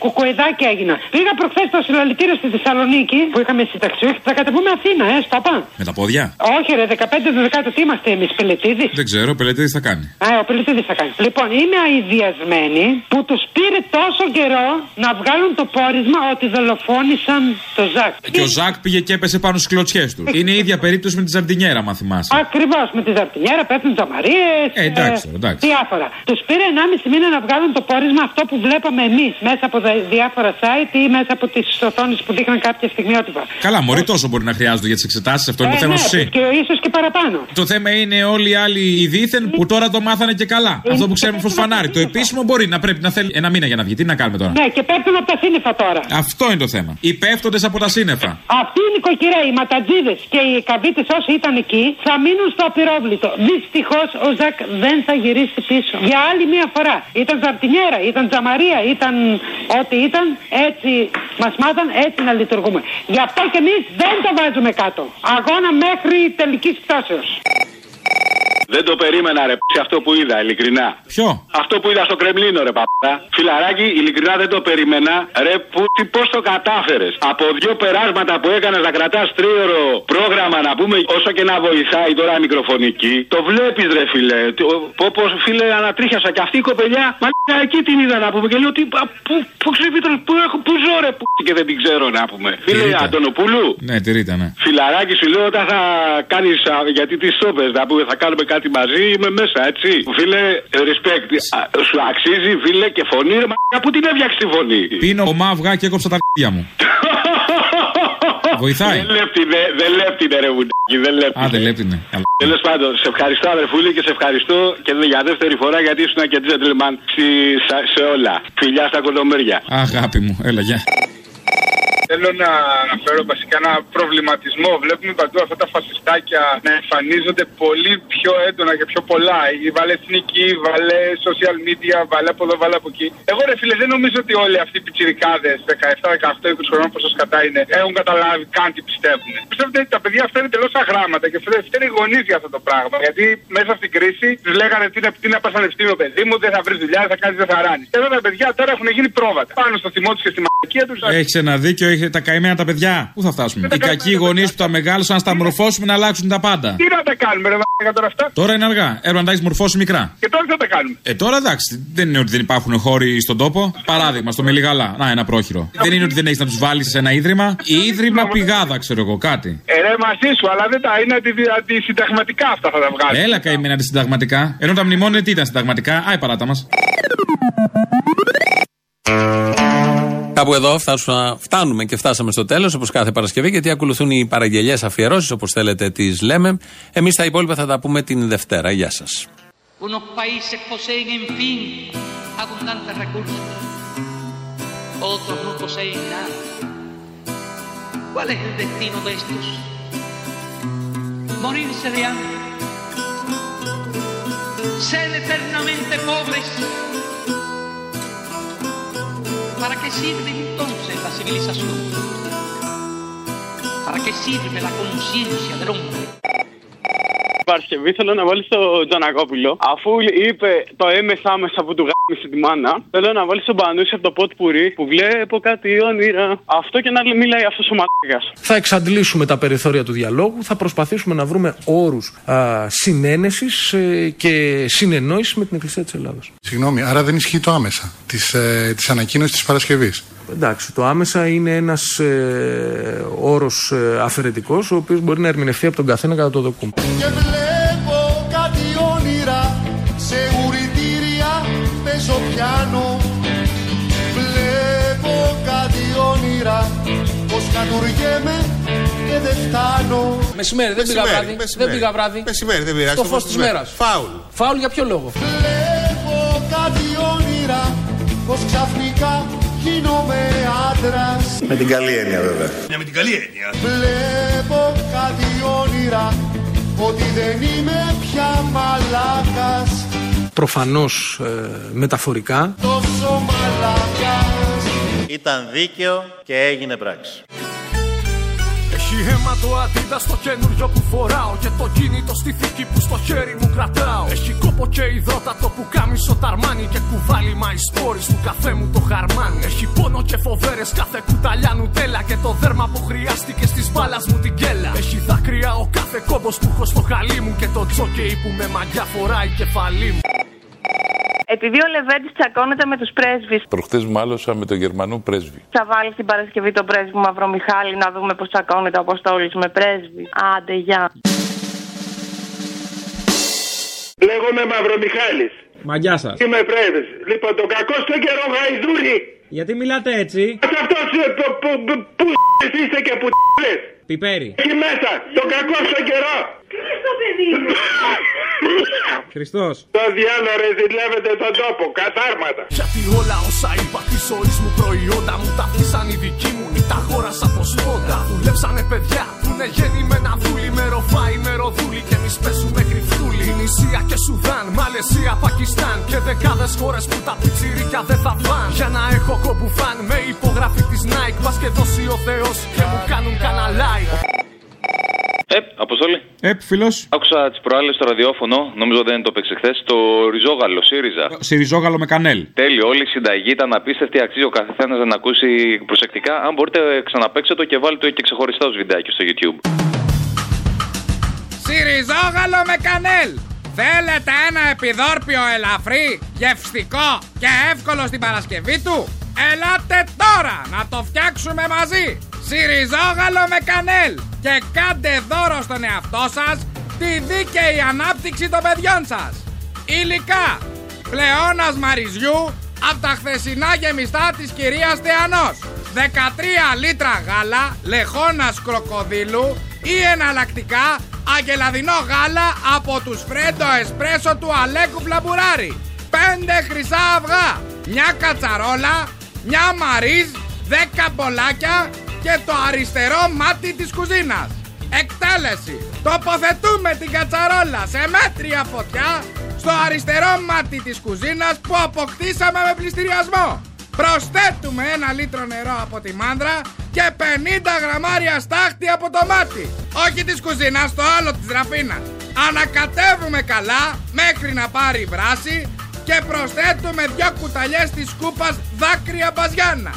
κουκουεδάκι έγινα. Πήγα προχθές στο συλλαλητήριο στη Θεσσαλονίκη που είχαμε σύνταξη. Θα κατεβούμε Αθήνα, στα πά. Με τα πόδια? Όχι, ρε, 15-12 τι είμαστε εμείς, Πελετίδης? Δεν ξέρω, ο Πελετίδης θα κάνει. Ο Πελετίδης θα κάνει. Λοιπόν, είναι αηδιασμένοι που τους πήρε τόσο καιρό να βγάλουν το πόρισμα ότι δολοφόνησαν το Ζακ. Και ο Ζακ πήγε και έπεσε πάνω στις κλωτσιές του. Είναι η ίδια περίπτωση με τη Ζαρτινιέρα, μα θυμάσαι. Ακριβώς, με τη Ζαρτινιέρα πέφτουν τζαμαρίες. Εντάξει, εντάξει. Διάφορα. Τους πήρε 1,5 μήνα να βγάλουν το πόρισμα αυτό που βλέπαμε εμείς μέσα από διάφορα site ή μέσα από τις οθόνες που δείχναν κάποια στιγμιότυπα. Καλά, μωρή τόσο μπορεί να χρειάζονται για τις εξετάσεις, αυτό είναι το θέμα σου. Και ίσως και παραπάνω. Το θέμα είναι όλοι οι άλλοι οι δίθεν που τώρα το μάθανε και καλά. Αυτό που ξέρουμε φως φανάρι. Το επίσημο μπορεί να πρέπει να θέλει ένα μήνα για να βγει. Τι να κάνουμε τώρα? Ναι, και πέφτουν από τα σύννεφα τώρα. Αυτό είναι το θέμα. Οι πέφτοντες από τα σύννεφα. Αυτοί οι νοικοκυρέοι, οι ματατζίδες και οι καβίτες όσοι ήταν εκεί θα μείνουν στο απειρόβλητο. Δυστυχώς ο Ζακ δεν θα γυρίσει πίσω. Για άλλη μία φορά. Ήταν Ζαρτινιέρα, ήταν Τζαμαρία, ήταν ό,τι ήταν. Έτσι μας μάθαν, έτσι να λειτουργούμε. Γι' αυτό και εμείς δεν τα βάζουμε κάτω. Αγώνα μέχρι τελικής πτώσεως. Δεν το περίμενα, ρε π***, αυτό που είδα, ειλικρινά. Ποιο? Αυτό που είδα στο Κρεμλίνο, ρε π***. Φιλαράκι, ειλικρινά δεν το περίμενα. Ρε π***, πώς το κατάφερες? Από δύο περάσματα που έκανες να κρατάς τρίωρο πρόγραμμα, να πούμε, όσο και να βοηθάει τώρα η μικροφωνική. Το βλέπεις, ρε φίλε. Όπως φίλε, ανατρίχιασα. Και αυτή η κοπελιά, μα εκεί την είδα, να πούμε. Και λέω ότι πού ξεφύγει, πού ζω, ρε π***, και δεν την ξέρω, να πούμε. Φίλε Αντωνοπούλου. Ναι, τη ρίτα, ναι. Φιλαράκι, σου λέω όταν θα κάνεις, γιατί τις σώπες, να πούμε, θα κάνουμε κάτι μαζί, είμαι μέσα, έτσι. Φίλε, respect. Σου αξίζει, φίλε, και φωνή, ρε μ***, που την έβγαξε τη φωνή. Πίνω ομά αυγά και έκοψα τα ρ***για μου. Βοηθάει. Δεν λέπτηνε, ρε μουνάκι. Α, δεν λέπτηνε. Τέλος πάντων, σε ευχαριστώ, αδερφούλη, και σε ευχαριστώ και για δεύτερη φορά, γιατί ήσουν και gentleman σε όλα. Φιλιά στα κολομέρια. Αγάπη μου, έλα, γεια. Θέλω να αναφέρω βασικά ένα προβληματισμό. Βλέπουμε παντού αυτά τα φασιστάκια να εμφανίζονται πολύ πιο έντονα και πιο πολλά. Βάλε εθνική, βάλε social media, βάλε από εδώ, βάλε από εκεί. Εγώ, ρε φίλε, δεν νομίζω ότι όλοι αυτοί οι πιτσιρικάδες 17, 18, 20 χρονών, πόσο κατά είναι, έχουν καταλάβει καν τι πιστεύουν. Πιστεύετε ότι τα παιδιά αυτά είναι τελώς αγράμματα και φταίνουν οι γονείς για αυτό το πράγμα. Γιατί μέσα στην κρίση τους λέγανε τι να πα πανεπιστήμιο, παιδί μου, δεν θα βρει δουλειά, θα κάνει, δεν θα ράνει. Εδώ τα παιδιά τώρα έχουν γίνει πρόβατα. Πάνω στο θυμό τους και στη μαλακία τους. Έχεις ένα δίκιο. Τα καημένα τα παιδιά. Πού θα φτάσουμε? Οι κακοί γονείς που τα μεγάλωσαν, να τα μορφώσουμε, να αλλάξουν τα πάντα. Τι να τα κάνουμε, ρε μαλάκα, τώρα αυτά. Τώρα είναι αργά. Έπρεπε να τα έχεις μορφώσει μικρά. Και τώρα τι θα τα κάνουμε? Τώρα εντάξει, δεν είναι ότι δεν υπάρχουν χώροι στον τόπο. Παράδειγμα, στο Μελιγαλά. Να, ένα πρόχειρο. Δεν είναι ότι δεν έχεις να τους βάλεις σε ένα ίδρυμα. Ίδρυμα πηγάδα, ξέρω εγώ, κάτι. Ρε μαζί σου, αλλά δεν τα είναι αντισυνταγματικά αυτά θα τα βγάλεις. Έλα καημένα αντισυνταγματικά. Ενώ τα μνημόνια τι ήταν συνταγματικά? Άι, παράτα μας. Κάπου εδώ φτάνουμε και φτάσαμε στο τέλος, όπως κάθε Παρασκευή, γιατί ακολουθούν οι παραγγελιές, αφιερώσεις, όπως θέλετε τις λέμε. Εμείς τα υπόλοιπα θα τα πούμε την Δευτέρα. Γεια σας. ¿Para qué sirve entonces la civilización? ¿Para qué sirve la conciencia del hombre? Παρασκευή θέλω να βάλει στο Τζανακόπουλο, αφού είπε το έμεσα άμεσα που του γάμισε τη μάνα, θέλω να βάλει στον Πανούση από το ποτ πουρί που βλέπω κάτι όνειρα. Αυτό και να μιλάει αυτός ο μαλάκας. Θα εξαντλήσουμε τα περιθώρια του διαλόγου, θα προσπαθήσουμε να βρούμε όρους συνένεσης και συνεννόησης με την Εκκλησία της Ελλάδας. Συγγνώμη, άρα δεν ισχύει το άμεσα της ανακοίνωσης της Παρασκευής? Εντάξει, το άμεσα είναι ένας όρος αφαιρετικός, ο οποίος μπορεί να ερμηνευτεί από τον καθένα κατά το δοκού. Και βλέπω κάτι όνειρα σε ουρητήρια παίζω πιάνο. Βλέπω κάτι όνειρα πως κατουργέμαι και δεν φτάνω. Μεσημέρι, δεν πήγα βράδυ. Μεσημέρι, δεν πειράζει. Το φως της μέρας. Φάουλ. Φάουλ για ποιο λόγο? Βλέπω κάτι όνειρα πως ξαφνικά γίνομαι άντρας. Με την καλή έννοια, βέβαια. Με την καλή έννοια. Βλέπω κάτι όνειρα ότι δεν είμαι πια μαλάκας. Προφανώς μεταφορικά. Τόσο μαλάκας. Ήταν δίκαιο και έγινε πράξη. Έχει αίμα το αντίδα στο καινούριο που φοράω και το κινητό στη θήκη που στο χέρι μου κρατάω. Έχει κόπο και υδρότατο που κάμισο ταρμάνι και κουβάλι μα οι σπόρες του καφέ μου το χαρμάνι. Έχει πόνο και φοβέρες κάθε κουταλιά νουτέλα και το δέρμα που χρειάστηκε στις μπάλας μου την κέλα. Έχει δάκρυα ο κάθε κόμπος που έχω στο χαλί μου και το τζόκεϊ που με μαγιά φοράει κεφαλή μου. Επειδή ο Λεβέντης τσακώνεται με τους πρέσβεις. Προχτές μάλωσα με τον Γερμανό πρέσβη. Θα βάλεις την Παρασκευή τον πρέσβη Μαυρομιχάλη να δούμε πώς τσακώνεται ο Αποστόλης με πρέσβη? Άντε, γεια. Λέγομαι Μαυρομιχάλης. Μα γεια σας. Είμαι πρέσβης. Λοιπόν, τον κακό στον καιρό γαϊδούρι. Γιατί μιλάτε έτσι? Αυτός που είστε και που λες. Πιπέρι. Εκεί μέσα, τον κακό στον καιρό. Χριστό παιδί μου. Χριστός. Το διάλογο ρε ζηλεύεται τον τόπο, κατάρματα. Γιατί όλα όσα είπα της ζωής μου προϊόντα μου τα αφήσαν οι δικοί μου, τα αγόρασα από σπόντα. Δουλέψανε παιδιά που είναι γεννημένα δούλοι, με ροφάι, με ροδούλοι και εμείς πέσουμε κρυφτούλοι. Τινησία και Σουδάν, Μαλαισία, Πακιστάν και δεκάδες χώρες που τα πιτσιρίκια δεν θα πάν. Για να έχω κομπουφάν με υπογραφή της Nike, μας και δώσει ο Θεός και μου κάνουν κανένα like. Αποστόλη. Φίλος. Άκουσα τις προάλλες στο ραδιόφωνο, νομίζω δεν το έπαιξε χθες, το ριζόγαλο, ΣΥΡΙΖΑ. Ριζόγαλο με κανέλ. Τέλειο, όλη η συνταγή ήταν απίστευτη, αξίζει ο καθένας να ακούσει προσεκτικά. Αν μπορείτε, ξαναπαίξτε το και βάλτε το και ξεχωριστά ως βιντεάκι στο YouTube. Ριζόγαλο με κανέλ. Θέλετε ένα επιδόρπιο ελαφρύ, γευστικό και εύκολο στην Παρασκευή του? Ελάτε τώρα να το φτιάξουμε μαζί. Ριζόγαλο με κανέλ. Και κάντε δώρο στον εαυτό σας τη δίκαιη ανάπτυξη των παιδιών σας. Υλικά: πλεόνας μαριζιού από τα χθεσινά γεμιστά της κυρίας Θεανός, 13 λίτρα γάλα λεχώνας κροκοδίλου ή εναλλακτικά αγελαδινό γάλα από τους Φρέντο Εσπρέσο του Αλέκου Πλαμπουράρη, 5 χρυσά αυγά, μια κατσαρόλα, μια μαρίς, 10 μπολάκια και το αριστερό μάτι της κουζίνας. Εκτέλεση: τοποθετούμε την κατσαρόλα σε μέτρια φωτιά στο αριστερό μάτι της κουζίνας που αποκτήσαμε με πληστηριασμό. Προσθέτουμε 1 λίτρο νερό από τη μάνδρα και 50 γραμμάρια στάχτη από το μάτι. Όχι της κουζίνας, το άλλο της ραφίνας. Ανακατεύουμε καλά μέχρι να πάρει βράση και προσθέτουμε 2 κουταλιές της σκούπας δάκρυα μπαζιάννα.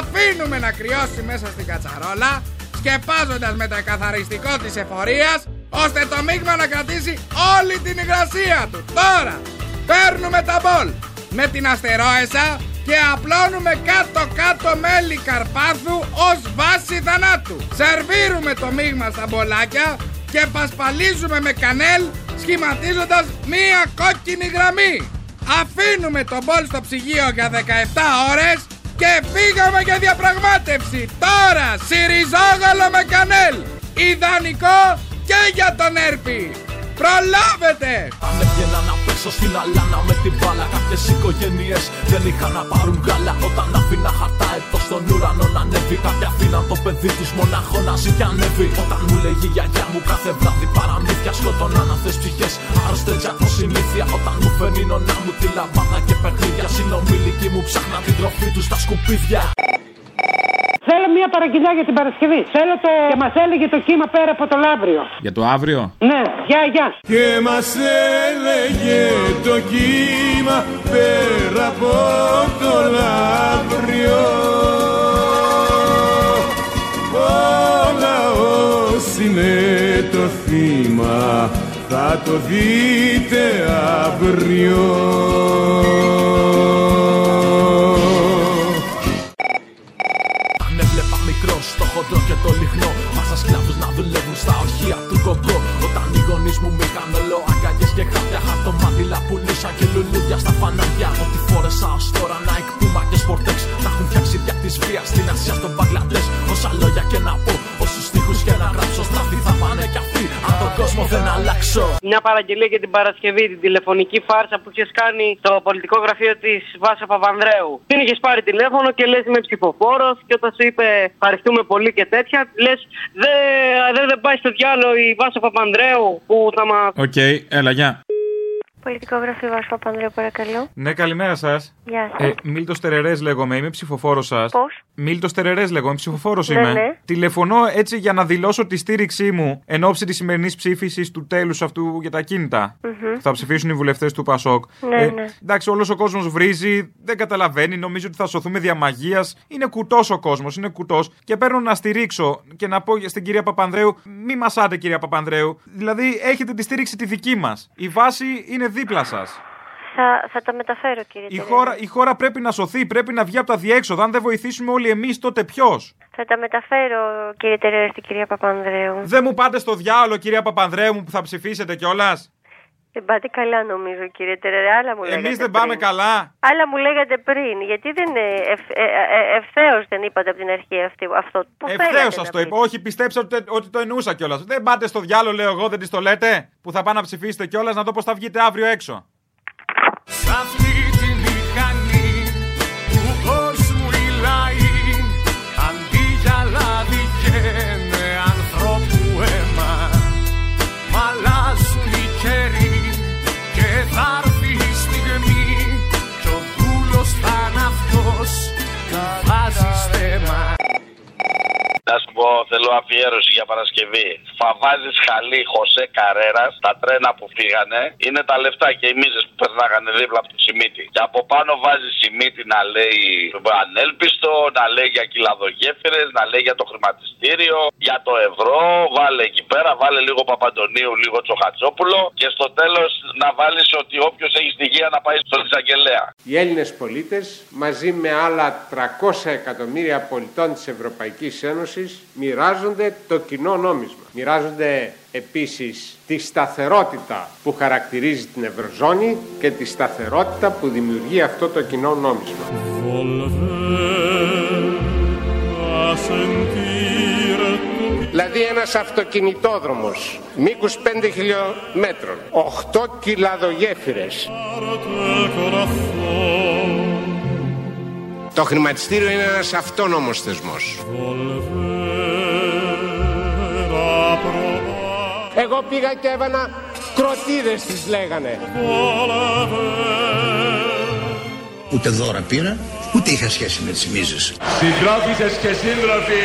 Αφήνουμε να κρυώσει μέσα στην κατσαρόλα, σκεπάζοντας με τα καθαριστικό της εφορίας, ώστε το μείγμα να κρατήσει όλη την υγρασία του. Τώρα παίρνουμε τα μπολ με την αστερόεσα και απλώνουμε κάτω-κάτω μέλι καρπάθου ως βάση θανάτου. Σερβίρουμε το μείγμα στα μπολάκια και πασπαλίζουμε με κανέλ, σχηματίζοντας μία κόκκινη γραμμή. Αφήνουμε το μπολ στο ψυγείο για 17 ώρες και φύγαμε για διαπραγμάτευση. Τώρα ριζόγαλο με κανέλ, ιδανικό και για τον έρπη. Προλάβετε! Αν έβγαινα να παίξω στην αλάνα με την μπάλα, κάποιες οικογένειες δεν είχαν να πάρουν γάλα. Όταν άφηνα χαρτά εδώ στον ουρανό να ανέβει, κάποια αφήναν το παιδί τους μοναχό να ζει και ανέβει. Όταν μου λέγει η γιαγιά μου κάθε βράδυ παραμύθια, σκοτώναν αυτές ψυχές άρρωστες για το συνήθεια. Όταν μου φέρνει η νονά μου τη λαμπάδα και παιχνίδια, συνομήλικοι μου ψάχναν την τροφή τους στα σκουπίδια. Θέλω μια παραγγελιά για την Παρασκευή. Θέλω το «Και μας έλεγε το κύμα πέρα από το Λαύριο». Για το αύριο? Ναι, γεια. Και μας έλεγε το κύμα πέρα από το Λαύριο, όλα όσοι είναι το θύμα θα το δείτε αύριο. Το χοντρό και το λιχνό, μα σαν σκλάβους να δουλεύουν στα ορχεία του κοκκό. Όταν οι γονείς μου με είχαν όλο αγκαλιές και χάπια, χαρτομάτιλα πουλούσα και λουλούδια στα φανάρια. Ό,τι φόρεσα ως τώρα να εκπούμα και σπορτέξ, να έχουν φτιάξει δια της βίας στην Ασία στον Μπαγκλαντές. Όσα λόγια και να πω, όσους στίχους και να γράψω, στραφή θα πάνε κι αυτοί αν τον κόσμο δεν αλλάξω. Μια παραγγελία για την Παρασκευή, την τηλεφωνική φάρσα που είχες κάνει στο πολιτικό γραφείο της Βάσω Παπανδρέου. Την είχες πάρει τηλέφωνο και λες είμαι ψηφοφόρος, και όταν σου είπε ευχαριστούμε πολύ και τέτοια, λες δεν πάει στο διάλο η Βάσω Παπανδρέου που θα μας... Οκ, έλα, γεια. Πολιτικό γραφείο Βάσου Παπανδρέου, παρακαλώ. Ναι, καλημέρα σας. Γεια σας. Μίλτος Τερερές λέγομαι, είμαι ψηφοφόρος σας. Πώς? Μίλτος Τερερές λέγομαι, ψηφοφόρος είμαι. Ναι. Τηλεφωνώ έτσι για να δηλώσω τη στήριξή μου εν ώψη της σημερινής ψήφισης του τέλους αυτού για τα κίνητα. Mm-hmm. Θα ψηφίσουν οι βουλευτές του ΠΑΣΟΚ. Ναι, ναι. Εντάξει, όλος ο κόσμος βρίζει, δεν καταλαβαίνει, νομίζω ότι θα σωθούμε δια μαγείας. Είναι κουτός ο κόσμος, είναι κουτός. Και παίρνω να στηρίξω και να πω στην κυρία Παπανδρέου, μη μασάτε κυρία Παπανδρέου. Δηλαδή, έχετε τη στήριξη τη δική μας. Η βάση είναι δίπλα σας. Θα τα μεταφέρω, κύριε Τερερέ. Η χώρα πρέπει να σωθεί, πρέπει να βγει από τα διέξοδα. Αν δεν βοηθήσουμε όλοι εμείς, τότε ποιος? Θα τα μεταφέρω, κύριε Τερερέ, στην κυρία Παπανδρέου. Δεν μου πάτε στο διάολο, κυρία Παπανδρέου μου, που θα ψηφίσετε κιόλας. Δεν πάτε καλά, νομίζω, κύριε Τερερέ. Εμείς δεν πάμε καλά. Άλλα μου λέγατε πριν. Γιατί δεν ευθέως δεν είπατε από την αρχή αυτό που θέλατε? Ευθέως σας το είπα. Όχι, πιστέψατε ότι το εννοούσα κιόλας. Δεν πάτε στο διάλογο, λέω εγώ, δεν τη το λέτε. Που θα πάνε να ψηφίσετε κιόλας, να δω πώς θα βγείτε αύριο έξω. Σ' αυτή τη μηχανή που κόσμου μιλάει, αντί για λάδι καίνε ανθρώπου αίμα. Μ' αλλάζουν οι καιροί και θα έρθει η στιγμή κι ο δούλος θα είναι αυτός που βάζει στέμα. Να σου πω θέλω αφιέρωση για Παρασκευή. Φαβάζης Χαλή, Χωσέ Καρέρα, τα τρένα που φύγανε είναι τα λεφτά και οι μίζες που περνάγανε δίπλα από τη Σιμίτη. Και από πάνω βάζει Σιμίτη να λέει ανέλπιστο, να λέει για κυλαδογέφυρες, να λέει για το χρηματιστήριο, για το ευρώ. Βάλε εκεί πέρα, βάλε λίγο Παπαντονίου, λίγο Τσοχατσόπουλο και στο τέλος να βάλεις ότι όποιος έχει στοιχεία να πάει στον εισαγγελέα. Οι Έλληνες πολίτες μαζί με άλλα 300 εκατομμύρια πολιτών της Ευρωπαϊκής Ένωσης μοιράζονται το κοινό νόμισμα. Μοιράζονται επίσης τη σταθερότητα που χαρακτηρίζει την Ευρωζώνη και τη σταθερότητα που δημιουργεί αυτό το κοινό νόμισμα. Δηλαδή ένας αυτοκινητόδρομος μήκους 5 χιλιόμετρων, 8 κιλαδογέφυρες. Το χρηματιστήριο είναι ένας αυτόνομος θεσμός. Εγώ πήγα και έβανα κροτίδες τις λέγανε. Ούτε δώρα πήρα, ούτε είχα σχέση με τις μίζες. Συντρόφισσες και σύντροφοι,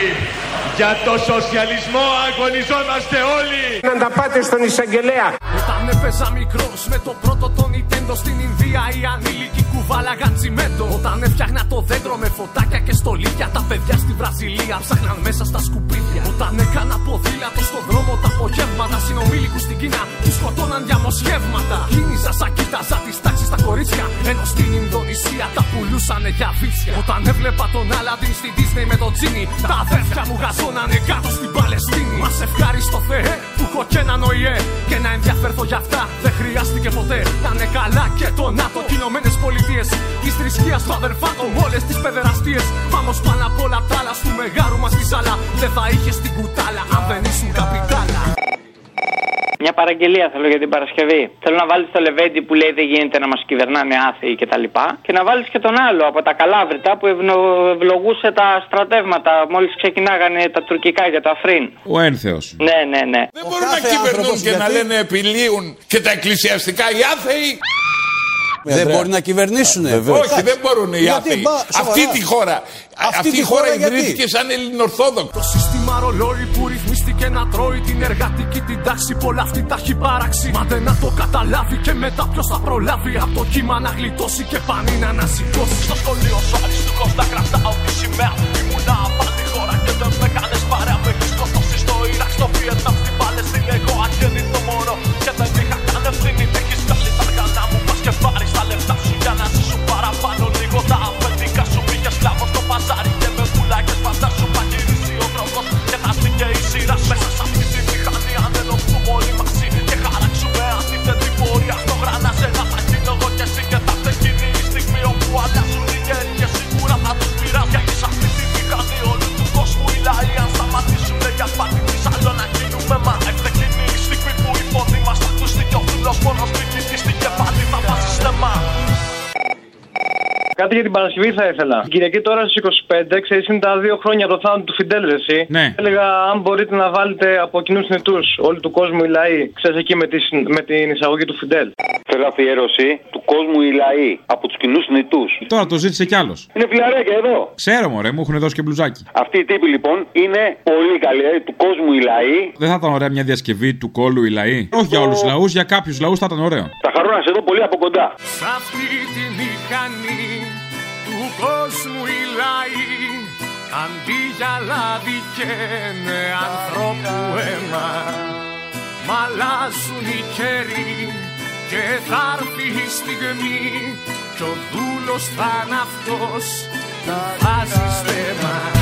για το σοσιαλισμό αγωνιζόμαστε όλοι. Να τα πάτε στον εισαγγελέα. Όταν έπαιζα μικρός με το πρώτο το Nintendo στην Ινδία οι ανήλικοι κουβάλαγαν τσιμέντο. Όταν έφτιαχνα το δέντρο με φωτάκια και στολίδια τα παιδιά στη Βραζιλία ψάχναν μέσα στα σκουπίδια. Όταν έκανα ποδήλατο στον δρόμο τα απογεύματα συνομήλικους στην Κίνα τους σκοτώναν διαμοσχεύματα. Κίνησα σαν κοίταζα τις τάξεις στα κορίτσια ενώ στην Ινδονησία τα πουλούσανε για βίτσια. Όταν έβλεπα τον Αλαντίν στην Disney με τον Τζίνι τα αδέρφια μου γαζώνανε κάτω στην Παλαιστίνη. Μας ευχαριστώ Θεέ που έχω και έναν ΟΗΕ και να ενδιαφέρθω για αυτά δεν χρειάστηκε ποτέ. Να είναι καλά και το ΝΑΤΟ, Ηνωμένες Πολιτείες, της θρησκείας του αδερφάτου, όλες τις παιδεραστίες. Πάμε πάνω απ' όλα τα άλλα στου μεγάρου μας τη σάλα. Δεν θα είχες την κουτάλα αν δεν ήσουν καπιτάλα. Μια παραγγελία θέλω για την Παρασκευή. Θέλω να βάλεις το Λεβέντι που λέει δεν γίνεται να μας κυβερνάνε άθεοι και τα λοιπά. Και να βάλεις και τον άλλο από τα Καλάβρητα που ευλογούσε τα στρατεύματα μόλις ξεκινάγανε τα τουρκικά για το Αφρίν. Ο ένθεος. Ναι. Δεν μπορούν να κυβερνούν και να λένε επιλύουν και τα εκκλησιαστικά οι άθεοι. Δεν μπορεί να κυβερνήσουν. Όχι, δεν μπορούν οι άθεοι. Αυτή τη χώρα. Αυτή η χώρα ιδρύθηκε σαν ελληνορθόδοξη. Το σύστημα ρολόι που ρυθμίστηκε να τρώει την εργατική την τάξη. Πολλά αυτή τα έχει παράξει. Μα δεν να το καταλάβει και μετά ποιος θα προλάβει. Από το κύμα να γλιτώσει και πάνει να ανασηκώσει. Στο σχολείο σου αριστού κοντά κρατάω τη σημαία. Ήμουνα απάντη χώρα και δεν με κάνες παρέα. Με έχεις κοστώσει στο Ιράκ, στο Βιετνάμ, στην Παλαιστίνη. Εγώ αγέννητο μωρό και δεν είχα καν ευθύνη. Έχεις βγάλει τα αργανά μου. Πας και πάρεις τα λεφτά σου για να ζήσουν παραπάνω λίγο τα αφεντικά σου. Παζάρι και με πουλάκες φαντάσου θα γυρίσει ο δρόμος και θα έρθει και η σειρά. Μέσα σ' αυτή τη μηχανή ανελωθούμε όλοι μαζί και χαράξουμε αντίθετη πορεία στο γρανάζε. Να θα γίνω εγώ και εσύ και θα φτεκίνει η στιγμή όπου αλλάζουν οι γέροι και σίγουρα θα τους πειράζει. Γιατί σ' αυτή τη μηχανή όλου του κόσμου οι λαοί αν σταματήσουν για πάντα της άλλο να γίνουμε. Μα ευτεκίνει η στιγμή που η φωνή μας θα ακουστεί και ο φίλος μόνος νικητής και πάλι θα βάζει στεμά. Κάτι για την Παρασκευή θα ήθελα. Την Κυριακή τώρα στις 25, ξέρεις, είναι τα 2 χρόνια από το θάνατο του Φιντέλ, εσύ. Ναι. Έλεγα, αν μπορείτε να βάλετε από Κοινούς Νητούς όλου του κόσμου οι λαοί, ξέρεις, εκεί με την εισαγωγή του Φιντέλ. Θέλω αφιέρωση του κόσμου οι λαοί από τους Κοινούς Νητούς. Τώρα το ζήτησε κι άλλος. Είναι φιλαρέκια εδώ. Ξέρω, μωρέ, μου έχουν δώσει και μπλουζάκι. Αυτή η τύπη λοιπόν είναι πολύ καλή, δηλαδή του κόσμου οι λαοί. Δεν θα ήταν ωραία μια διασκευή του κόλου οι λαοί. Όχι για όλους τους λαούς, για κάποιους λαούς θα ήταν ωραίο. Θα χαρώ να σε δω πολύ από κοντά. Σ' αυτή τη μηχανή. Του κόσμου οι λαοί αντί για λάδι καίνε ανθρώπου αίμα. Μ' αλλάζουν οι καιροί και θα έρθει η στιγμή κι ο δούλος θα είναι αυτός που βάζει στέμα.